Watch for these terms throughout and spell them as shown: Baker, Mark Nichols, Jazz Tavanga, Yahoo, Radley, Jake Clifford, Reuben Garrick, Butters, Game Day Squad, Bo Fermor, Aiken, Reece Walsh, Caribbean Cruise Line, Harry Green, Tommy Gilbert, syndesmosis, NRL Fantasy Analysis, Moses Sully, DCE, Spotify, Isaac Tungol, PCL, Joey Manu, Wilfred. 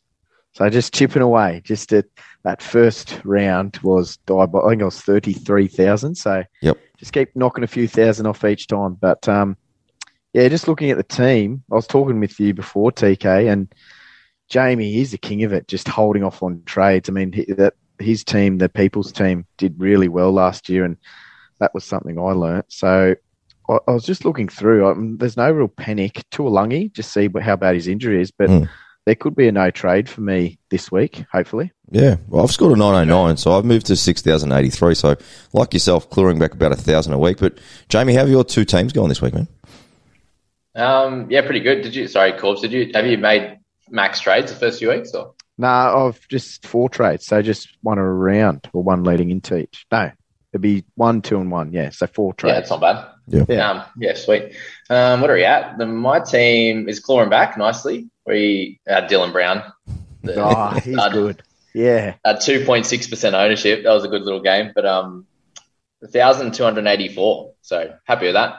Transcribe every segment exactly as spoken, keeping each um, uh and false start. So just chipping away. Just at that first round was I think it was thirty three thousand. So yep. just keep knocking a few thousand off each time. But um, yeah, just looking at the team, I was talking with you before, T K, and Jamie is the king of it. Just holding off on trades. I mean, he, that his team, the People's team, did really well last year, and that was something I learnt. So I, I was just looking through. I mean, there's no real panic. Tuilagi, just see how bad his injury is, but. Mm. There could be a no trade for me this week, hopefully. Yeah. Well, I've scored a nine oh nine, so I've moved to six thousand eighty-three. So, like yourself, clearing back about one thousand a week. But, Jamie, how have your two teams gone this week, man? Um, yeah, pretty good. Did you? Sorry, Corbs. Did you? Have you made max trades the first few weeks? Or? No, nah, I've just four trades. So, just one around or one leading into each. No, it'd be one, two, and one. Yeah, so four trades. Yeah, that's not bad. Yeah. Yeah, um, yeah sweet. Um, what are we at? The, my team is clawing back nicely. We uh, Dylan Brown. The, oh, he's uh, good. Yeah. Uh, two point six percent ownership. That was a good little game. But um, one thousand two hundred eighty-four. So happy with that.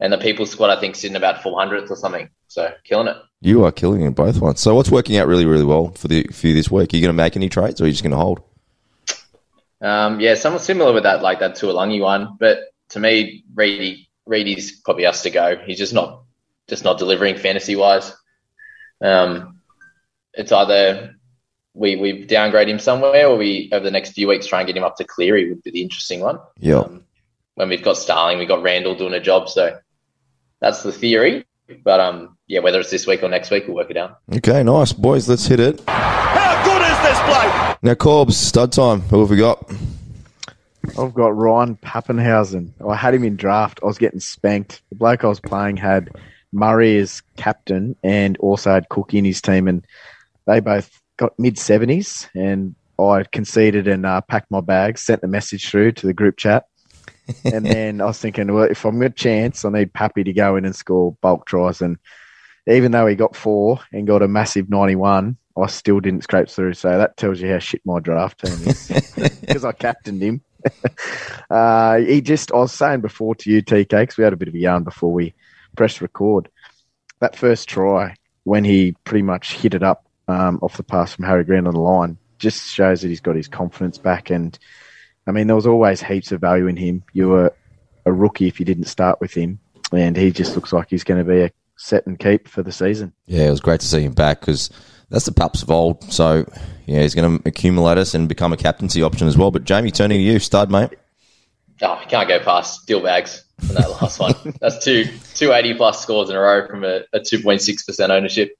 And the People's Squad, I think, sitting about four hundredth or something. So killing it. You are killing it both ones. So what's working out really, really well for, the, for you this week? Are you going to make any trades or are you just going to hold? Um, yeah, somewhat similar with that, like that Tuilagi one. But to me, Reedy, Reedy's probably has to go. He's just not, just not delivering fantasy-wise. Um, it's either we we downgrade him somewhere, or we over the next few weeks try and get him up to Cleary would be the interesting one. Yeah. Um, when we've got Starling, we've got Randall doing a job, so that's the theory. But um, yeah, whether it's this week or next week, we'll work it out. Okay, nice boys, let's hit it. How good is this bloke? Now, Corbs, stud time. Who have we got? I've got Ryan Pappenhausen. I had him in draft. I was getting spanked. The bloke I was playing had Murray as captain and also had Cook in his team, and they both got mid-seventies, and I conceded and uh, packed my bags, sent the message through to the group chat, and then I was thinking, well, if I'm going to chance, I need Pappy to go in and score bulk tries, and even though he got four and got a massive ninety-one, I still didn't scrape through, so that tells you how shit my draft team is because I captained him. uh, he just, I was saying before to you, T K, because we had a bit of a yarn before we press record. That first try, when he pretty much hit it up um, off the pass from Harry Green on the line, just shows that he's got his confidence back. And, I mean, there was always heaps of value in him. You were a rookie if you didn't start with him. And he just looks like he's going to be a set and keep for the season. Yeah, it was great to see him back because that's the Paps of old. So, yeah, he's going to accumulate us and become a captaincy option as well. But, Jamie, turning to you, stud, mate. Oh, I can't go past Steele Bags for that last one. That's two two eighty-plus scores in a row from a, a two point six percent ownership.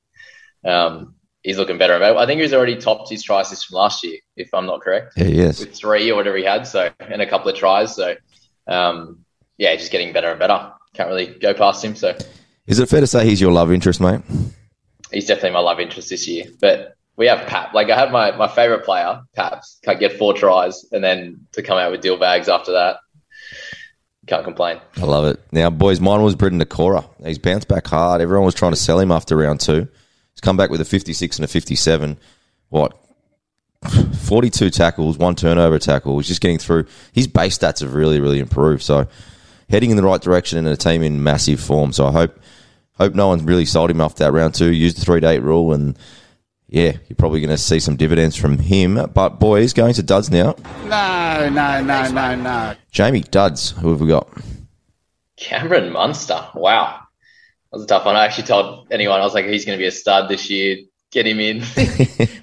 Um, he's looking better. I think he's already topped his try assist from last year, if I'm not correct. Yeah, he is. With three or whatever he had, so and a couple of tries. So, um, yeah, just getting better and better. Can't really go past him. So, is it fair to say he's your love interest, mate? He's definitely my love interest this year. But we have Pap. Like, I had my, my favourite player, Paps, can't get four tries, and then to come out with deal bags after that. Can't complain. I love it. Now, boys, mine was Britain to Cora. He's bounced back hard. Everyone was trying to sell him after round two. He's come back with a fifty-six and a fifty-seven. What? forty-two tackles, one turnover tackle. He's just getting through. His base stats have really, really improved. So, heading in the right direction and a team in massive form. So, I hope hope no one really sold him after that round two. Used the three-date rule and, yeah, you're probably going to see some dividends from him. But, boys, going to Duds now. No, no, no, Thanks, no, no. Jamie, Duds, who have we got? Cameron Munster. Wow. That was a tough one. I actually told anyone, I was like, he's going to be a stud this year. Get him in.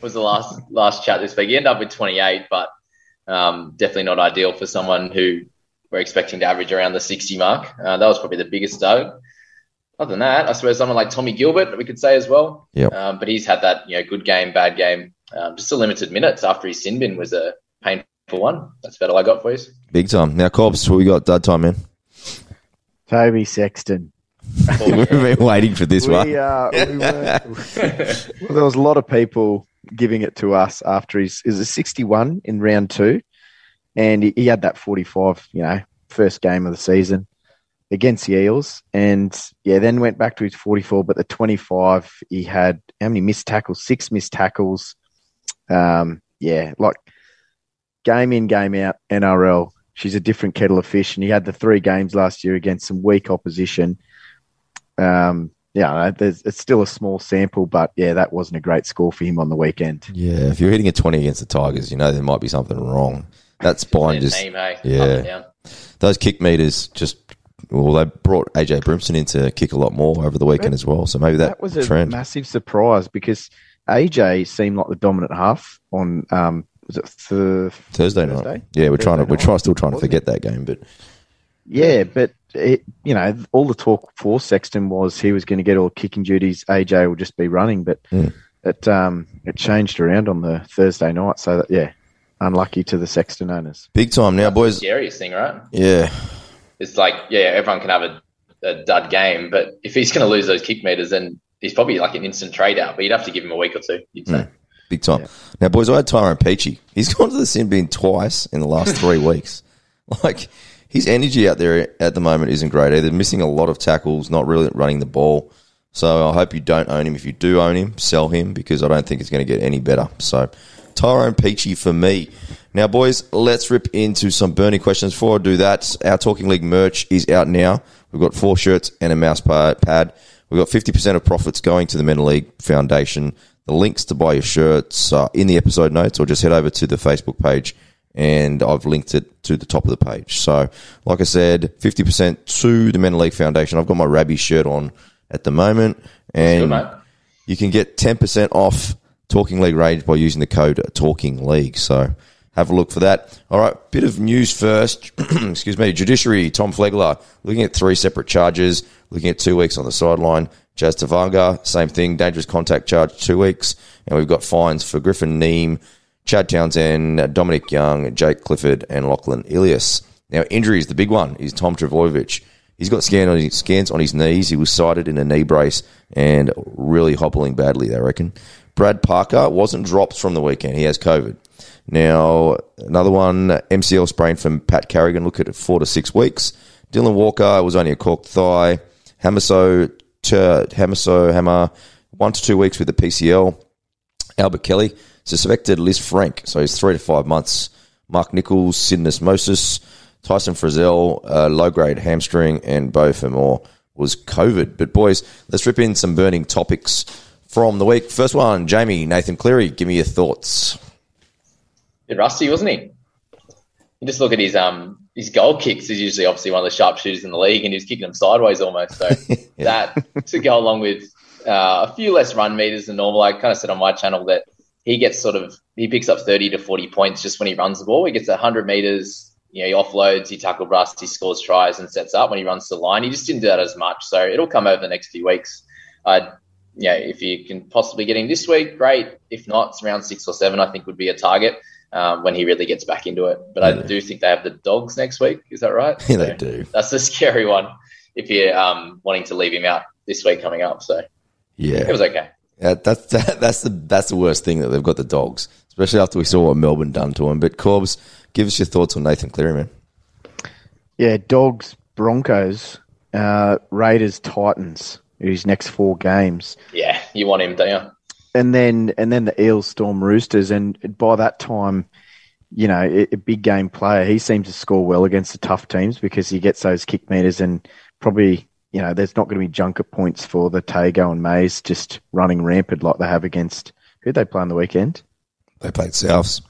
was the last last chat this week. He ended up with twenty-eight, but um, definitely not ideal for someone who we're expecting to average around the sixty mark. Uh, that was probably the biggest dog. Other than that, I suppose someone like Tommy Gilbert, we could say as well. Yep. Um, but he's had that, you know, good game, bad game, um, just the limited minutes after his sin bin was a painful one. That's about all I got for you. Big time. Now, Corbs, what we got dud time, man? Toby Sexton. We've been waiting for this we, one. Uh, we were, well, there was a lot of people giving it to us after his, is a sixty-one in round two, and he, he had that forty-five, you know, first game of the season against the Eels, and yeah, then went back to his forty-four, but the twenty-five he had, how many missed tackles? Six missed tackles. Um, yeah, like game in, game out, N R L. She's a different kettle of fish, and he had the three games last year against some weak opposition. Um, yeah, there's, it's still a small sample, but yeah, that wasn't a great score for him on the weekend. Yeah, if you're hitting a twenty against the Tigers, you know there might be something wrong. That spine just, name, hey? Yeah, those kick meters just. Well, they brought A J Brimson in to kick a lot more over the weekend as well, so maybe that, that was a trend. Massive surprise because A J seemed like the dominant half on um, was it th- Thursday, Thursday night. Yeah, we're Thursday trying to night. we're try, still trying to forget that game, but yeah, but it, you know, all the talk for Sexton was he was going to get all kicking duties. A J will just be running, but mm. it um, it changed around on the Thursday night, so that, yeah, unlucky to the Sexton owners. Big time now, boys. That's the scariest thing, right? Yeah. It's like, yeah, everyone can have a, a dud game, but if he's going to lose those kick meters, then he's probably like an instant trade out, but you'd have to give him a week or two, you'd say. Mm, big time. Yeah. Now, boys, I had Tyrone Peachy. He's gone to the sin bin twice in the last three weeks. Like, his energy out there at the moment isn't great either. Missing a lot of tackles, not really running the ball. So I hope you don't own him. If you do own him, sell him because I don't think it's going to get any better. So Tyrone Peachy for me. Now, boys, let's rip into some burning questions. Before I do that, our Talking League merch is out now. We've got four shirts and a mouse pad. We've got fifty percent of profits going to the Men League Foundation. The links to buy your shirts are in the episode notes, or just head over to the Facebook page, and I've linked it to the top of the page. So, like I said, fifty percent to the Men League Foundation. I've got my Rabby shirt on at the moment, and good, you can get ten percent off Talking League range by using the code Talking League. So have a look for that. All right, bit of news first. Excuse me. Judiciary, Tom Flegler, looking at three separate charges, looking at two weeks on the sideline. Jazz Tavanga, same thing, dangerous contact charge, two weeks. And we've got fines for Griffin Neem, Chad Townsend, Dominic Young, Jake Clifford, and Lachlan Ilias. Now, injuries, the big one is Tom Trbojevic. He's got scan on his, scans on his knees. He was sighted in a knee brace and really hobbling badly, they reckon. Brad Parker wasn't dropped from the weekend. He has COVID. Now, another one, M C L sprain from Pat Carrigan. Look at it, four to six weeks. Dylan Walker was only a corked thigh. Hamaso, ter, Hamaso Hammer, one to two weeks with the P C L. Albert Kelly, suspected Liz Frank, so he's three to five months. Mark Nichols, syndesmosis. Tyson Frizzell, uh, low-grade hamstring, and Bo Fermor was COVID. But, boys, let's rip in some burning topics from the week. First one, Jamie, Nathan Cleary, give me your thoughts. Bit rusty, wasn't he? You just look at his um his goal kicks. He's usually obviously one of the sharpshooters in the league, and he was kicking them sideways almost. So yeah. That to go along with uh, a few less run meters than normal. I kind of said on my channel that he gets sort of, he picks up thirty to forty points just when he runs the ball. He gets one hundred meters, you know, he offloads, he tackle busts, he scores tries and sets up when he runs the line. He just didn't do that as much. So it'll come over the next few weeks. Uh, yeah, if you can possibly get him this week, great. If not, it's around six or seven, I think would be a target um, when he really gets back into it. But yeah. I do think they have the Dogs next week. Is that right? Yeah, so they do. That's the scary one if you're um, wanting to leave him out this week coming up. So yeah, it was okay. Yeah, that's that, that's the that's the worst thing that they've got the Dogs, especially after we saw what Melbourne done to him. But Corbs, give us your thoughts on Nathan Cleary, man. Yeah, Dogs, Broncos, uh, Raiders, Titans. His next four games. Yeah, you want him, don't you? And then and then the Eels, Storm, Roosters, and by that time, you know, a, a big game player. He seems to score well against the tough teams because he gets those kick meters and probably, you know, there's not going to be junket points for the Tago and Mays just running rampant like they have against – who'd they play on the weekend? They played Souths.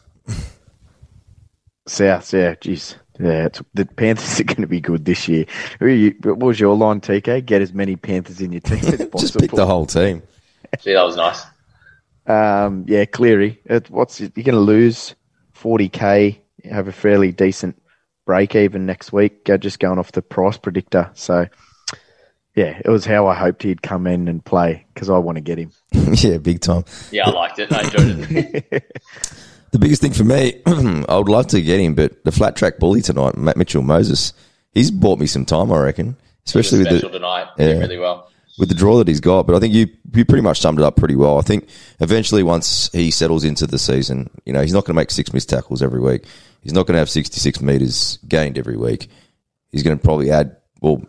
Souths, yeah, jeez. Yeah, it's, the Panthers are going to be good this year. Who you, what was your line, T K? Get as many Panthers in your team as possible. Just pick the whole team. Gee, that was nice. Um, yeah, Cleary. It, what's You're going to lose forty K, have a fairly decent break even next week, just going off the price predictor. So, yeah, it was how I hoped he'd come in and play because I want to get him. Yeah, big time. Yeah, I liked it. I enjoyed it. The biggest thing for me, I would love to get him, but the flat track bully tonight, Matt Mitchell Moses, he's bought me some time, I reckon. Especially with the tonight, yeah, did really well with the draw that he's got. But I think you you pretty much summed it up pretty well. I think eventually once he settles into the season, you know, he's not going to make six missed tackles every week. He's not going to have sixty-six meters gained every week. He's going to probably add, well,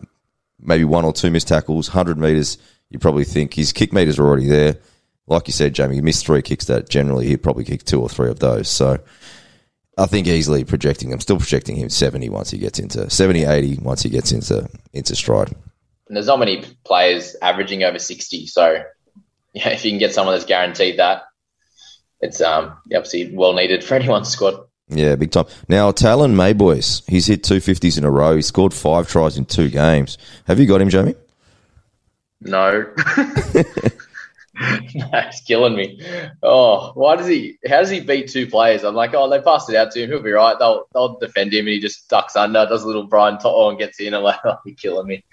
maybe one or two missed tackles, one hundred meters. You probably think his kick meters are already there. Like you said, Jamie, he missed three kicks that generally he'd probably kick two or three of those. So I think easily projecting, I'm still projecting him seventy once he gets into, seventy, eighty once he gets into into stride. And there's not many players averaging over sixty. So yeah, if you can get someone that's guaranteed that, it's um obviously well needed for anyone's squad. Yeah, big time. Now, Taylan May, boys, he's hit two fifties in a row. He scored five tries in two games. Have you got him, Jamie? No. That's killing me. Oh, why does he? How does he beat two players? I'm like, oh, they passed it out to him. He'll be right. They'll they'll defend him, and he just ducks under, does a little Brian Toto, and gets in. I'm like, oh, you're killing me.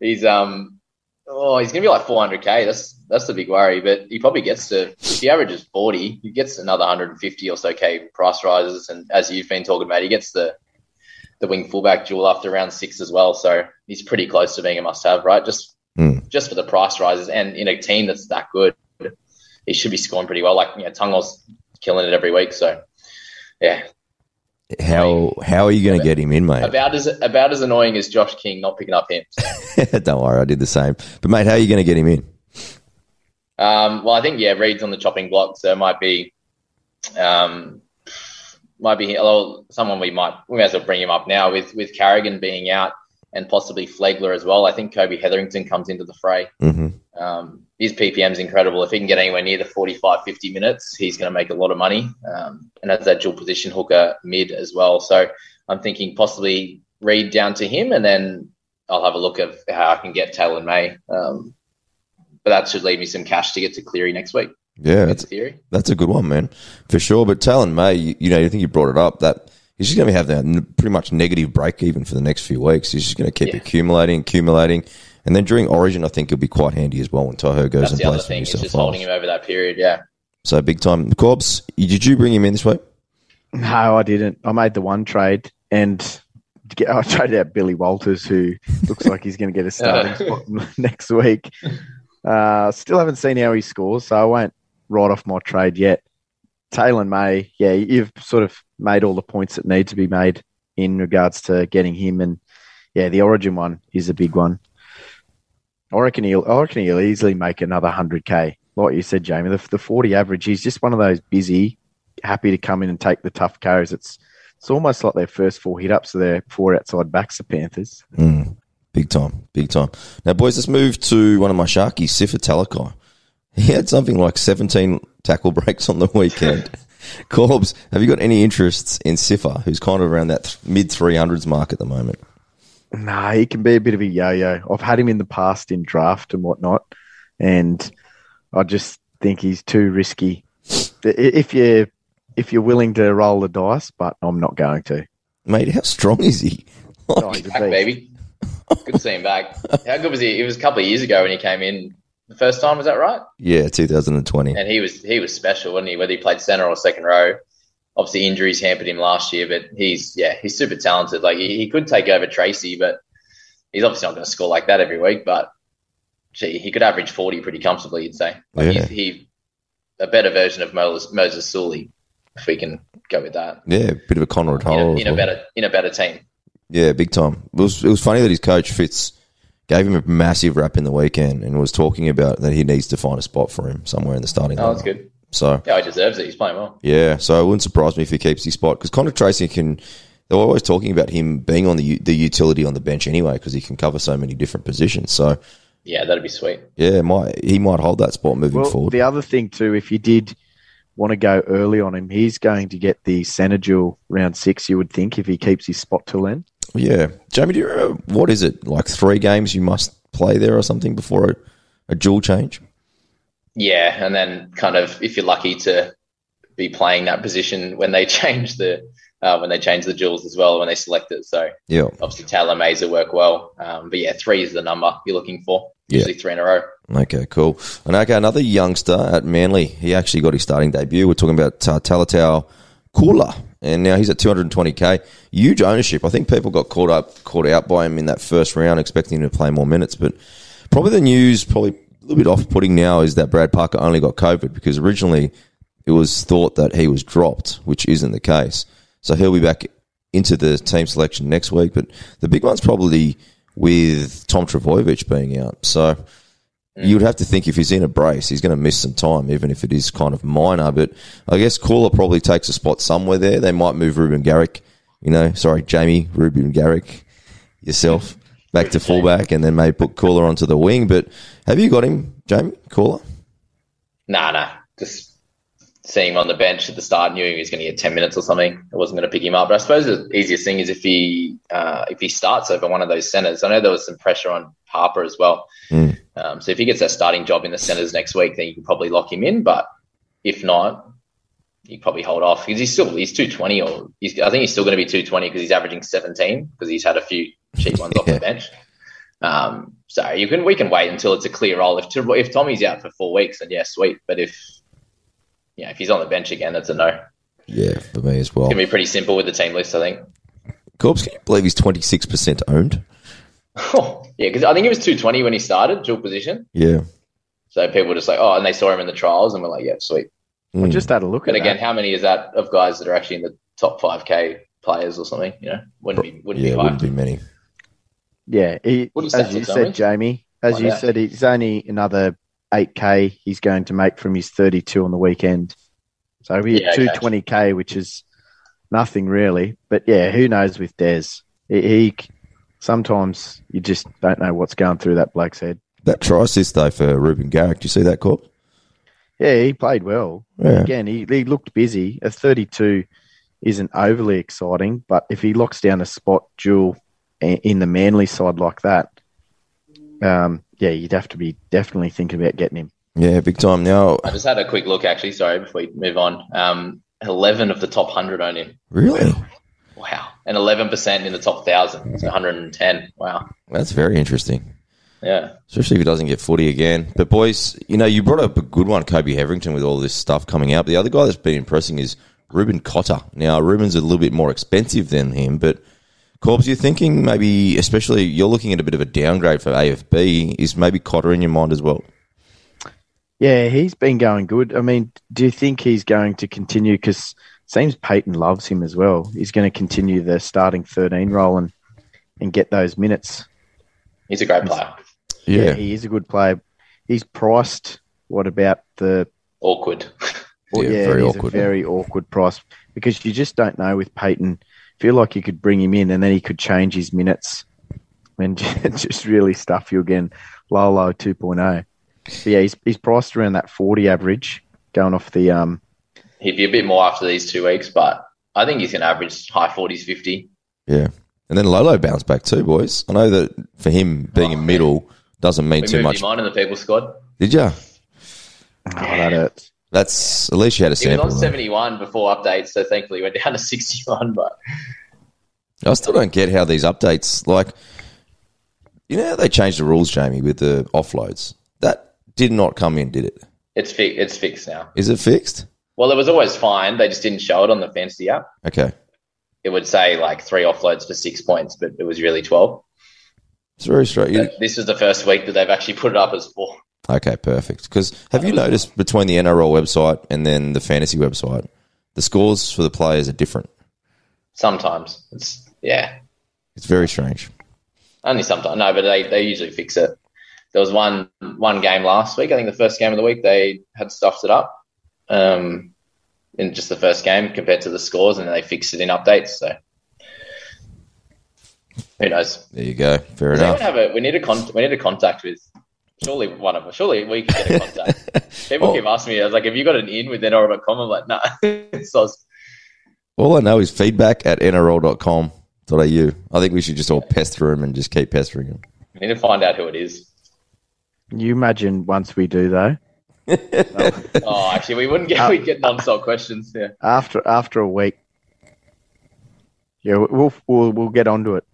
He's um, oh, he's gonna be like four hundred K. That's that's the big worry. But he probably gets to if he averages forty, he gets another one hundred fifty or so K price rises. And as you've been talking about, he gets the the wing fullback duel after round six as well. So he's pretty close to being a must-have, right? Just. Mm. Just for the price rises, and in a team that's that good, he should be scoring pretty well. Like, you know, Tungol's killing it every week. So, yeah. How how are you going to get him in, mate? About as about as annoying as Josh King not picking up him. So. Don't worry, I did the same. But mate, how are you going to get him in? Um, well, I think yeah, Reed's on the chopping block, so it might be, um, might be well, someone we might we might as well bring him up now with with Carrigan being out. And possibly Flegler as well. I think Kobe Hetherington comes into the fray. Mm-hmm. Um, his P P M's incredible. If he can get anywhere near the forty-five, fifty minutes, he's going to make a lot of money. Um, and that's that dual position hooker mid as well. So I'm thinking possibly Reed down to him, and then I'll have a look at how I can get Taylan May. Um, but that should leave me some cash to get to Cleary next week. Yeah, that's, that's a good one, man, for sure. But Taylan May, you, you know, I think you brought it up that. He's just going to have that pretty much negative break even for the next few weeks. He's just going to keep yeah. accumulating, accumulating. And then during Origin, I think he'll be quite handy as well when Toho goes That's and plays for himself. That's the other thing, it's just holding him over that period, yeah. So big time. Corbs, did you bring him in this week? No, I didn't. I made the one trade, and I traded out Billy Walters, who looks like he's going to get a starting spot next week. Uh, still haven't seen how he scores, so I won't write off my trade yet. Taylan May, yeah, you've sort of made all the points that need to be made in regards to getting him, and yeah, the Origin one is a big one. I reckon he'll, I reckon he'll easily make another one hundred K. Like you said, Jamie, the, the forty average, he's just one of those busy, happy to come in and take the tough carries. It's it's almost like their first four hit-ups, so they're four outside backs, the Panthers. Mm, big time, big time. Now, boys, let's move to one of my Sharkies, Sifa Talakai. He had something like seventeen tackle breaks on the weekend. Corbs, have you got any interests in Sifa, who's kind of around that th- mid three hundreds mark at the moment? Nah, he can be a bit of a yo-yo. I've had him in the past in draft and whatnot. and I just think he's too risky. If you're, if you're willing to roll the dice, but I'm not going to. Mate, how strong is he? Like, oh, he's back, baby. It's good to see him back. How good was he? It was a couple of years ago when he came in. The first time, was that right? Yeah, two thousand twenty. And he was he was special, wasn't he? Whether he played centre or second row. Obviously, injuries hampered him last year, but he's yeah, he's super talented. Like he, he could take over Tracy, but he's obviously not going to score like that every week. But gee, he could average forty pretty comfortably, you'd say. Like yeah. he's, he a better version of Moses, Moses Sully, if we can go with that. Yeah, a bit of a Conrad Hole in, a, in well. a better in a better team. Yeah, big time. It was it was funny that his coach Fitz gave him a massive rap in the weekend and was talking about that he needs to find a spot for him somewhere in the starting. Oh, lineup. That's good. So yeah, he deserves it. He's playing well. Yeah, so it wouldn't surprise me if he keeps his spot because Connor Tracy can. They're always talking about him being on the the utility on the bench anyway because he can cover so many different positions. So yeah, that'd be sweet. Yeah, might he might hold that spot moving well, forward. The other thing too, if you did want to go early on him, he's going to get the centre duel round six. You would think if he keeps his spot till then. Yeah. Jamie, do you remember, what is it, like three games you must play there or something before a, a dual change? Yeah, and then kind of if you're lucky to be playing that position when they change the uh, when they change the duels as well, when they select it. So yeah. Obviously Taylan May's will work well. Um, but yeah, three is the number you're looking for, usually yeah. three in a row. Okay, cool. And okay, another youngster at Manly, he actually got his starting debut. We're talking about uh, Tolutau Koula. And now he's at two hundred twenty K. Huge ownership. I think people got caught up, caught out by him in that first round, expecting him to play more minutes. But probably the news, probably a little bit off-putting now, is that Brad Parker only got COVID because originally it was thought that he was dropped, which isn't the case. So he'll be back into the team selection next week. But the big one's probably with Tom Trbojevic being out. So you'd have to think if he's in a brace, he's going to miss some time, even if it is kind of minor. But I guess Koula probably takes a spot somewhere there. They might move Reuben Garrick, you know, sorry, Jamie, Reuben Garrick, yourself, back to fullback, and then maybe put Koula onto the wing. But have you got him, Jamie, Koula? Nah, nah. Just seeing him on the bench at the start, knew he was going to get ten minutes or something. I wasn't going to pick him up. But I suppose the easiest thing is if he uh, if he starts over one of those centres. I know there was some pressure on Harper as well. Mm. Um, so if he gets that starting job in the centres next week, then you can probably lock him in. But if not, you probably hold off because he's still he's two twenty or he's, I think he's still going to be two twenty because he's averaging seventeen because he's had a few cheap ones yeah. off the bench. Um, so you can we can wait until it's a clear roll. If to, if Tommy's out for four weeks, then yeah, sweet. But if yeah, if he's on the bench again, that's a no. Yeah, for me as well. It's gonna be pretty simple with the team list, I think. Corbs, can you believe he's twenty-six percent owned? Oh, yeah, because I think it was two twenty when he started, dual position. Yeah. So people were just like, oh, and they saw him in the trials and we're like, yeah, sweet. Mm. Well, just had a look at it. But again, that. How many is that of guys that are actually in the top five K players or something? You know, wouldn't be wouldn't yeah, be high. Wouldn't be many. Yeah. He, as you said, Jamie, as like you that. said, it's only another eight K he's going to make from his thirty-two on the weekend. So we yeah, at two twenty K, okay. which is nothing really. But yeah, who knows with Dez? He... he Sometimes you just don't know what's going through that bloke's head. That try assist, though, for Reuben Garrick. Do you see that, Corp? Yeah, he played well. Yeah. Again, he, he looked busy. A thirty-two isn't overly exciting, but if he locks down a spot duel in the Manly side like that, um, yeah, you'd have to be definitely thinking about getting him. Yeah, big time now. I just had a quick look, actually, sorry, before we move on. Um, eleven of the top one hundred own him. Really? Wow. And eleven percent in the top one thousand. So one hundred ten. Wow. That's very interesting. Yeah. Especially if he doesn't get footy again. But, boys, you know, you brought up a good one, Kobe Hetherington, with all this stuff coming out. But the other guy that's been impressing is Reuben Cotter. Now, Reuben's a little bit more expensive than him. But, Corbs, you're thinking maybe, especially you're looking at a bit of a downgrade for A F B. Is maybe Cotter in your mind as well? Yeah, he's been going good. I mean, do you think he's going to continue? Because... seems Peyton loves him as well. He's going to continue the starting thirteen role and, and get those minutes. He's a great player. Yeah. yeah, he is a good player. He's priced, what about the... Awkward. Well, yeah, yeah, very he's awkward. A very awkward price because you just don't know with Peyton. I feel like you could bring him in and then he could change his minutes and just really stuff you again. Lolo two point oh. But yeah, he's, he's priced around that forty average going off the... um. He'd be a bit more after these two weeks, but I think he's going to average high forties, fifty. Yeah. And then Lolo bounced back too, boys. I know that for him being oh, in middle doesn't mean we too much. We moved him on in the people squad. Did you? Oh, that hurts. That's, at least you had a sample. It was on seventy-one before updates, so thankfully we're down to sixty-one. But I still don't get how these updates, like, you know how they changed the rules, Jamie, with the offloads? That did not come in, did it? It's fi- It's fixed now. Is it fixed? Well, it was always fine. They just didn't show it on the fantasy app. Okay. It would say, like, three offloads for six points, but it was really twelve. It's very straight. So this is the first week that they've actually put it up as four. Okay, perfect. Because have you noticed between the N R L website and then the fantasy website, the scores for the players are different? Sometimes. It's, yeah. It's very strange. Only sometimes. No, but they, they usually fix it. There was one one game last week. I think the first game of the week they had stuffed it up um, in just the first game compared to the scores, and then they fixed it in updates. So who knows? There you go. Fair Does enough. Have a, we, need a con- we need a contact with... Surely one of us. Surely we can get in contact. People well, keep asking me, I was like, have you got an in with N R L dot com? I'm like, no. Nah. So all I know is feedback at N R L dot com dot A U. I think we should just all pester him and just keep pestering him. We need to find out who it is. Can you imagine once we do, though? oh. oh, actually, we wouldn't get, we'd get non-stop questions. Yeah. After after a week. Yeah, we'll, we'll, we'll get onto it.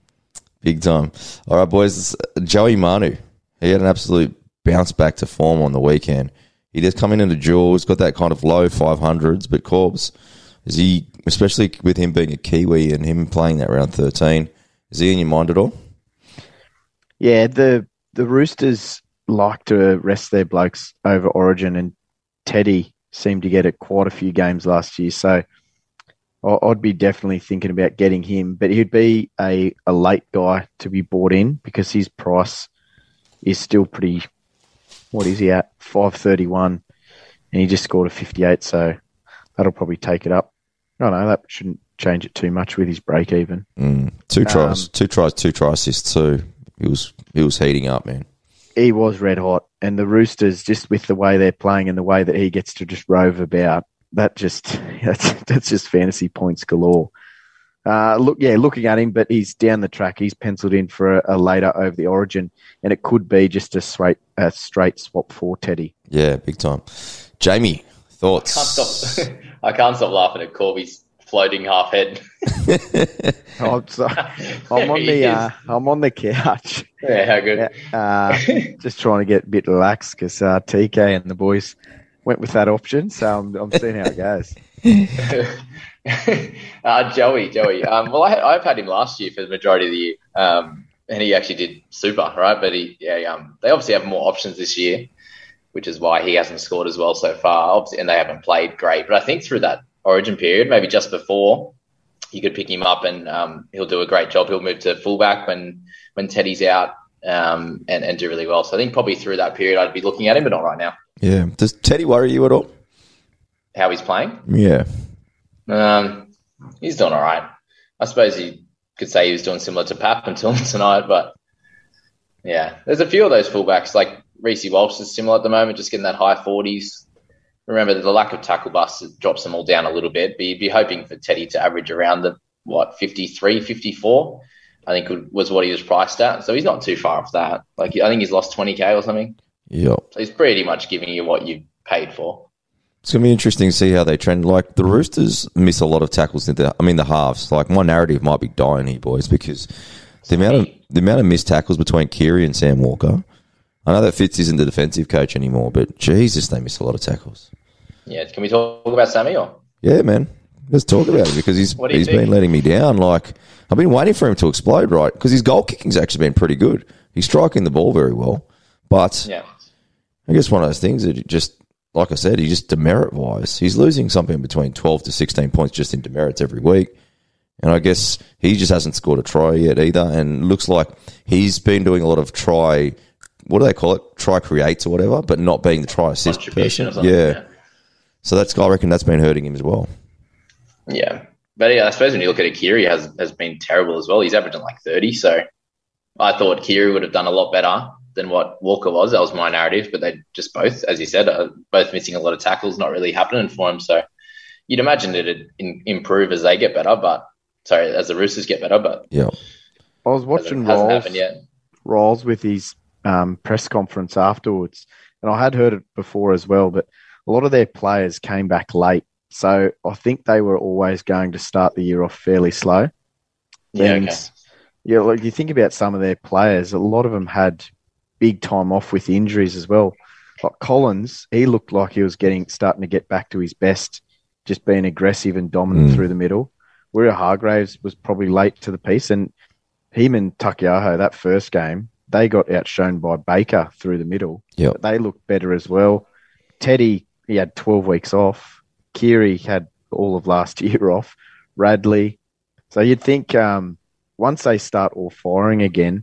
Big time. All right, boys. Joey Manu. He had an absolute bounce back to form on the weekend. He just come in into duels. He's got that kind of low five hundreds, but Corbs, is he, especially with him being a Kiwi and him playing that round thirteen, is he in your mind at all? Yeah, the the Roosters like to rest their blokes over Origin, and Teddy seemed to get it quite a few games last year, so I'd be definitely thinking about getting him, but he'd be a, a late guy to be bought in because his price is still pretty, what is he at? five thirty-one, and he just scored a fifty-eight, so that'll probably take it up. No, no, that shouldn't change it too much with his break even. Mm. Two tries, um, two tries, two try assists too. He was, he was heating up, man. He was red hot, and the Roosters, just with the way they're playing and the way that he gets to just rove about, that just that's, that's just fantasy points galore. Uh, look, yeah, looking at him, but he's down the track. He's penciled in for a, a later over the Origin, and it could be just a straight, a straight swap for Teddy. Yeah, big time. Jamie, thoughts? I can't stop, I can't stop laughing at Corby's floating half head. oh, I'm sorry. I'm on the, uh, I'm on the couch. Yeah, how good. Uh, just trying to get a bit relaxed because uh, T K and the boys went with that option, so I'm, I'm seeing how it goes. uh, Joey, Joey. Um, well, I, I've had him last year for the majority of the year, um, and he actually did super, right? But he, yeah, um, they obviously have more options this year, which is why he hasn't scored as well so far. Obviously, and they haven't played great. But I think through that Origin period, maybe just before, you could pick him up, and um, he'll do a great job. He'll move to fullback when when Teddy's out, um, and and do really well. So I think probably through that period, I'd be looking at him, but not right now. Yeah. Does Teddy worry you at all? How he's playing? Yeah. Um, he's doing all right. I suppose you could say he was doing similar to Pap until tonight, but yeah, there's a few of those fullbacks. Like Reece Walsh is similar at the moment, just getting that high forties. Remember, the lack of tackle busts drops them all down a little bit, but you'd be hoping for Teddy to average around the, what, fifty-three, fifty-four, I think was what he was priced at. So he's not too far off that. Like, I think he's lost twenty K or something. Yeah. So he's pretty much giving you what you paid for. It's going to be interesting to see how they trend. Like, the Roosters miss a lot of tackles in the, I mean, the halves. Like, my narrative might be dying here, boys, because the amount of the amount of missed tackles between Keary and Sam Walker. I know that Fitz isn't the defensive coach anymore, but Jesus, they miss a lot of tackles. Yeah, can we talk about Sammy? Or? Yeah, man, let's talk about it because he's he's think? been letting me down. Like, I've been waiting for him to explode, right? Because his goal kicking's actually been pretty good. He's striking the ball very well, but yeah. I guess one of those things that just. Like I said, he just demerit-wise, he's losing something between twelve to sixteen points just in demerits every week. And I guess he just hasn't scored a try yet either. And it looks like he's been doing a lot of try, what do they call it? Try creates or whatever, but not being the try assist contribution person. Or something, yeah. yeah. So that's, I reckon that's been hurting him as well. Yeah. But yeah, I suppose when you look at it, Keary has, has been terrible as well. He's averaging like thirty. So I thought Keary would have done a lot better than what Walker was. That was my narrative, but they just both, as you said, are both missing a lot of tackles, not really happening for him. So you'd imagine it'd in- improve as they get better, but sorry, as the Roosters get better. But yeah, I was watching Rolls with his um, press conference afterwards. And I had heard it before as well, but a lot of their players came back late. So I think they were always going to start the year off fairly slow. Yeah, and, okay. Yeah, look, you think about some of their players, a lot of them had big time off with injuries as well. Like Collins, he looked like he was getting starting to get back to his best, just being aggressive and dominant mm. through the middle. Where Hargraves was probably late to the piece, and him and Takiaho, that first game, they got outshone by Baker through the middle. Yep. But they looked better as well. Teddy, he had twelve weeks off. Keary had all of last year off. Radley. So you'd think um, once they start all firing again,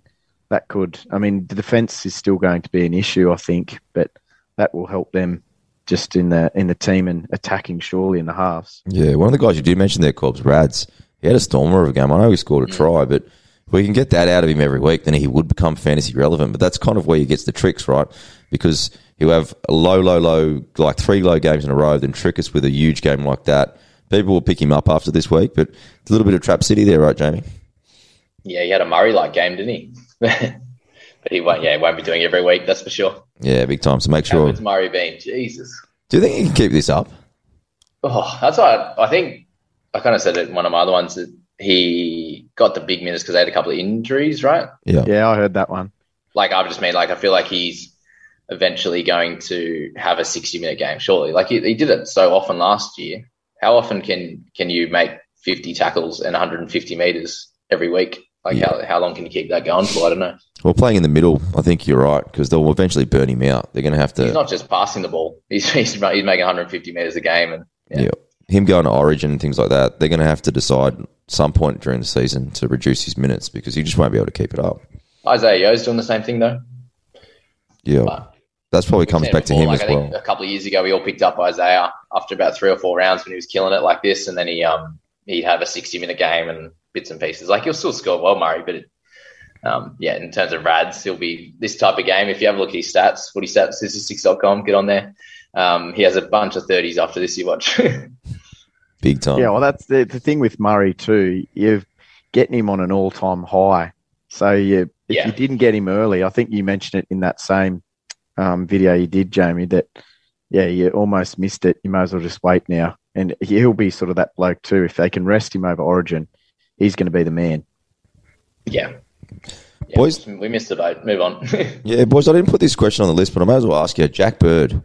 that could, I mean, the defence is still going to be an issue, I think, but that will help them just in the in the team and attacking surely in the halves. Yeah, one of the guys you did mention there, Cobbs, Rads, he had a stormer of a game. I know he scored a try, but if we can get that out of him every week, then he would become fantasy relevant. But that's kind of where he gets the tricks, right? Because he'll have a low, low, low, like three low games in a row, then trick us with a huge game like that. People will pick him up after this week, but it's a little bit of Trap City there, right, Jamie? Yeah, he had a Murray-like game, didn't he? But he won't, yeah, he won't be doing it every week, that's for sure. Yeah, big time. So make sure. It's Murray Bean, Jesus. Do you think he can keep this up? Oh, that's why I, I think I kind of said it in one of my other ones that he got the big minutes because they had a couple of injuries, right? Yeah, yeah, I heard that one. Like I've just mean, like I feel like he's eventually going to have a sixty-minute game, surely. Like he, he did it so often last year. How often can can you make fifty tackles and one hundred fifty meters every week? Like, yeah. how, how long can you keep that going for? I don't know. Well, playing in the middle, I think you're right, because they'll eventually burn him out. They're going to have to... He's not just passing the ball. He's he's, he's making one hundred fifty metres a game. And yeah. yeah. Him going to Origin and things like that, they're going to have to decide at some point during the season to reduce his minutes because he just won't be able to keep it up. Isaiah Yeo's doing the same thing, though. Yeah. But that's probably comes back to him like, as well. I think a couple of years ago, we all picked up Isaiah after about three or four rounds when he was killing it like this, and then he, um, he'd have a sixty-minute game and... bits and pieces. Like, he'll still score well, Murray, but, it, um, yeah, in terms of Rads, he'll be this type of game. If you have a look at his stats, footy stats, statistics dot com, get on there. Um, he has a bunch of thirties after this, you watch. Big time. Yeah, well, that's the, the thing with Murray too. You're getting him on an all-time high. So, you, if yeah. you didn't get him early, I think you mentioned it in that same um, video you did, Jamie, that, yeah, you almost missed it. You may as well just wait now. And he'll be sort of that bloke too. If they can rest him over Origin, he's going to be the man. Yeah. yeah boys, we missed the boat. Move on. Yeah, boys, I didn't put this question on the list, but I may as well ask you. Jack Bird.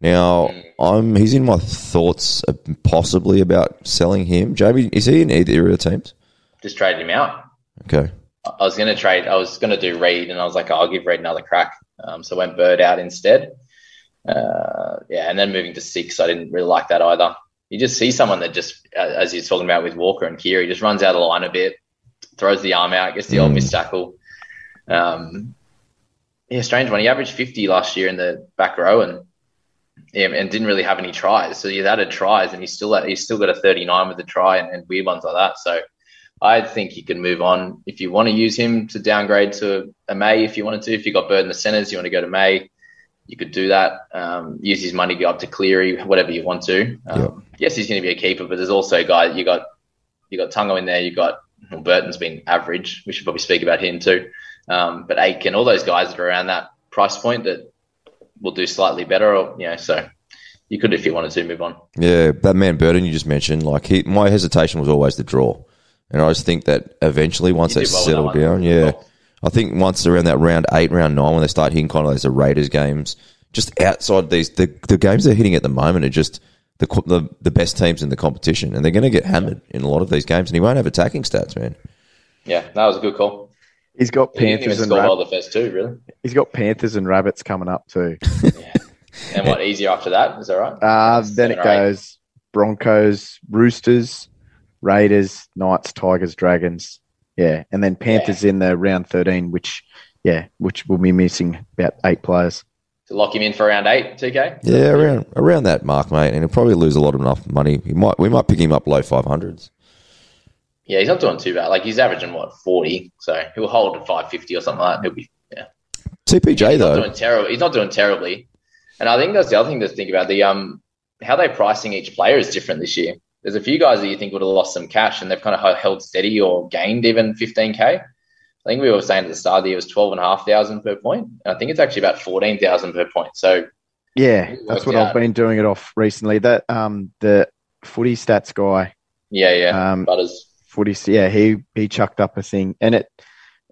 Now, mm. I'm he's in my thoughts possibly about selling him. Jamie, is he in either of the teams? Just traded him out. Okay. I was going to trade. I was going to do Reed, and I was like, oh, I'll give Reed another crack. Um, so went Bird out instead. Uh, yeah, and then moving to six, I didn't really like that either. You just see someone that just, as you're talking about with Walker and Keary, just runs out of line a bit, throws the arm out, gets the mm. old missed tackle. Um, yeah, strange one. He averaged fifty last year in the back row and yeah, and didn't really have any tries. So he's added tries and he's still at, he's still got a thirty-nine with a try and, and weird ones like that. So I think you can move on. If you want to use him to downgrade to a May, if you wanted to, if you got Bird in the centres, you want to go to May. You could do that. Um, use his money, go up to Cleary, whatever you want to. Um, yep. Yes, he's going to be a keeper, but there's also a guy you got. You got Tungol in there. You got well, Burton's been average. We should probably speak about him too. Um, but Aiken, all those guys that are around that price point that will do slightly better. Or you know, so you could if you wanted to move on. Yeah, that man Burton you just mentioned. Like he, my hesitation was always the draw, and I just think that eventually once they settle down, yeah. I think once around that round eight, round nine, when they start hitting kind of those the Raiders games, just outside these, the, the games they're hitting at the moment are just the, the the best teams in the competition, and they're going to get hammered in a lot of these games, and he won't have attacking stats, man. Yeah, that was a good call. He's got he Panthers and Rabbits. Well the first two, really. He's got Panthers and Rabbits coming up too. Yeah. And what, easier after that? Is that right? Uh, then it goes Broncos, Roosters, Raiders, Knights, Tigers, Dragons. Yeah, and then Panthers yeah. in the round thirteen, which, yeah, which will be missing about eight players. To lock him in for round eight, T K? Yeah, around around that mark, mate, and he'll probably lose a lot of enough money. He might we might pick him up low five hundreds. Yeah, he's not doing too bad. Like he's averaging what forty, so he'll hold at five fifty or something like that. He'll be yeah. T P J yeah, he's though, not doing terrible. He's not doing terribly, and I think that's the other thing to think about. The um, how they're pricing each player is different this year. There's a few guys that you think would have lost some cash and they've kind of held steady or gained even fifteen K. I think we were saying at the start of the year it was twelve and a half thousand per point. And I think it's actually about fourteen thousand per point. So yeah, that's what out. I've been doing it off recently. That um the footy stats guy. Yeah, yeah. Um, Butters. Footy, yeah, he he chucked up a thing, and it.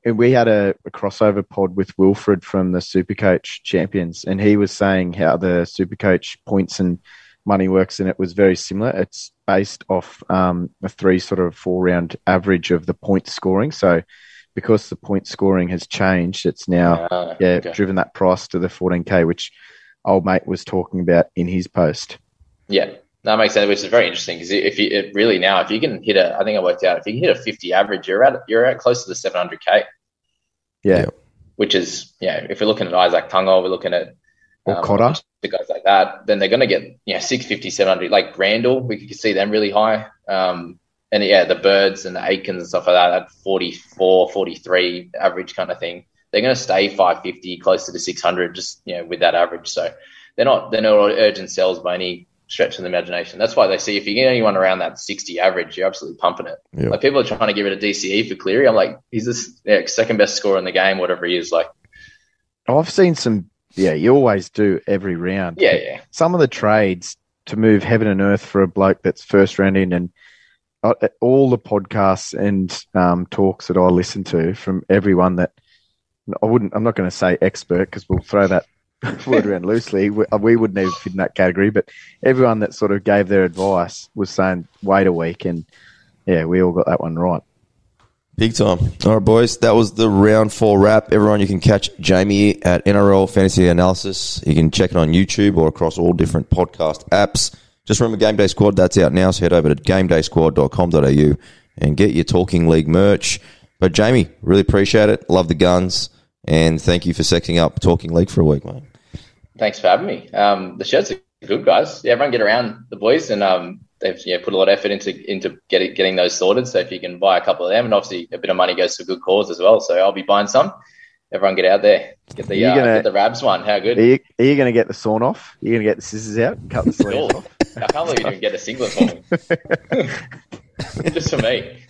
And we had a, a crossover pod with Wilfred from the Supercoach Champions, and he was saying how the Supercoach points and money works, and it was very similar. It's based off um, a three sort of four round average of the point scoring. So because the point scoring has changed, it's now uh, yeah okay. driven that price to the fourteen K, which old mate was talking about in his post. Yeah, that makes sense, which is very interesting because if you it really now, if you can hit a, I think I worked out, if you can hit a fifty average, you're at you're at close to the seven hundred K. Yeah, which is yeah. If we're looking at Isaac Tungol, we're looking at um, or Cotter, the guys like that. Then they're going to get yeah you know, six fifty, seven hundred. Like Randall, we could see them really high. Um, and yeah, the Birds and the Aikens and stuff like that at forty-four, forty-three average kind of thing. They're going to stay five fifty, close to the six hundred, just you know with that average. So they're not they're not urgent sells by any stretch of the imagination. That's why they see if you get anyone around that sixty average, you're absolutely pumping it. Yep. Like people are trying to get rid of D C E for Cleary. I'm like, he's this yeah, second best scorer in the game, whatever he is. Like, I've seen some. Yeah, you always do every round. Yeah, yeah. Some of the trades to move heaven and earth for a bloke that's first round in, and all the podcasts and um, talks that I listen to from everyone that I wouldn't. I'm not going to say expert because we'll throw that word around loosely, we, we wouldn't even fit in that category, but everyone that sort of gave their advice was saying wait a week, and yeah, we all got that one right. Big time. All right, boys, that was the round four wrap. Everyone, you can catch Jamie at N R L Fantasy Analysis. You can check it on YouTube or across all different podcast apps. Just remember Game Day Squad, that's out now, so head over to game day squad dot com dot a u and get your Talking League merch. But Jamie, really appreciate it. Love the guns. And thank you for sexing up Talking League for a week, mate. Thanks for having me. Um, the shirts are good, guys. Yeah, everyone get around the boys, and um, they've yeah, put a lot of effort into into getting getting those sorted. So if you can buy a couple of them, and obviously a bit of money goes to a good cause as well. So I'll be buying some. Everyone get out there. Get the, uh, gonna, get the Rabs one. How good? Are you, are you going to get the sawn off? Are you going to get the scissors out and cut the sleeves off? I can't believe you didn't get a singlet for me. Just for me.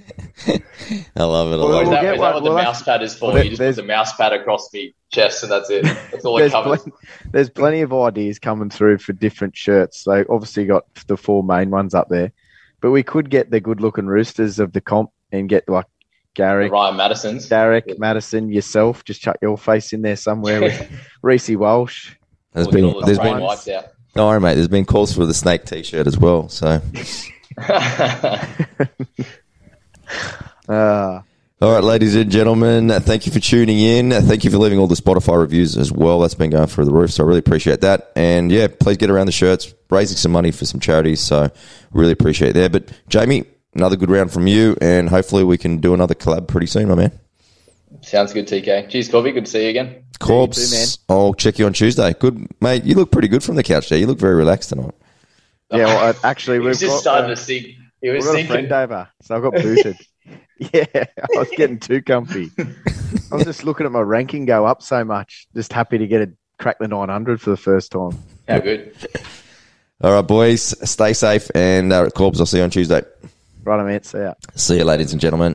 I love it. Well, I love we'll that, is that what the well, mouse pad is for? Well, you just put the mouse pad across the chest and that's it. That's all it covers. Plenty, there's plenty of ideas coming through for different shirts. So obviously you got the four main ones up there. But we could get the good-looking Roosters of the comp and get like Garrick, Ryan Madison's. Garrick, yeah. Madison, yourself. Just chuck your face in there somewhere with Reece Walsh. There's been, there's been, don't worry, mate. There's been calls for the snake T-shirt as well. So... uh, all right, ladies and gentlemen, thank you for tuning in. Thank you for leaving all the Spotify reviews as well. That's been going through the roof, so I really appreciate that. And yeah, please get around the shirts, raising some money for some charities, so really appreciate that. But Jamie, another good round from you, and hopefully we can do another collab pretty soon, my man. Sounds good, T K. Cheers, Corby. Good to see you again. Corbs, I'll check you on Tuesday. Good, mate. You look pretty good from the couch there. You look very relaxed tonight. Yeah, well, I, actually, we've just got, started uh, to see. It was got a friend over, so I got booted. Yeah, I was getting too comfy. I was just looking at my ranking go up so much. Just happy to get a crack the nine hundred for the first time. How good. All right, boys, stay safe. And uh, Corbs, I'll see you on Tuesday. Right, I'm in. See ya. See you, ladies and gentlemen.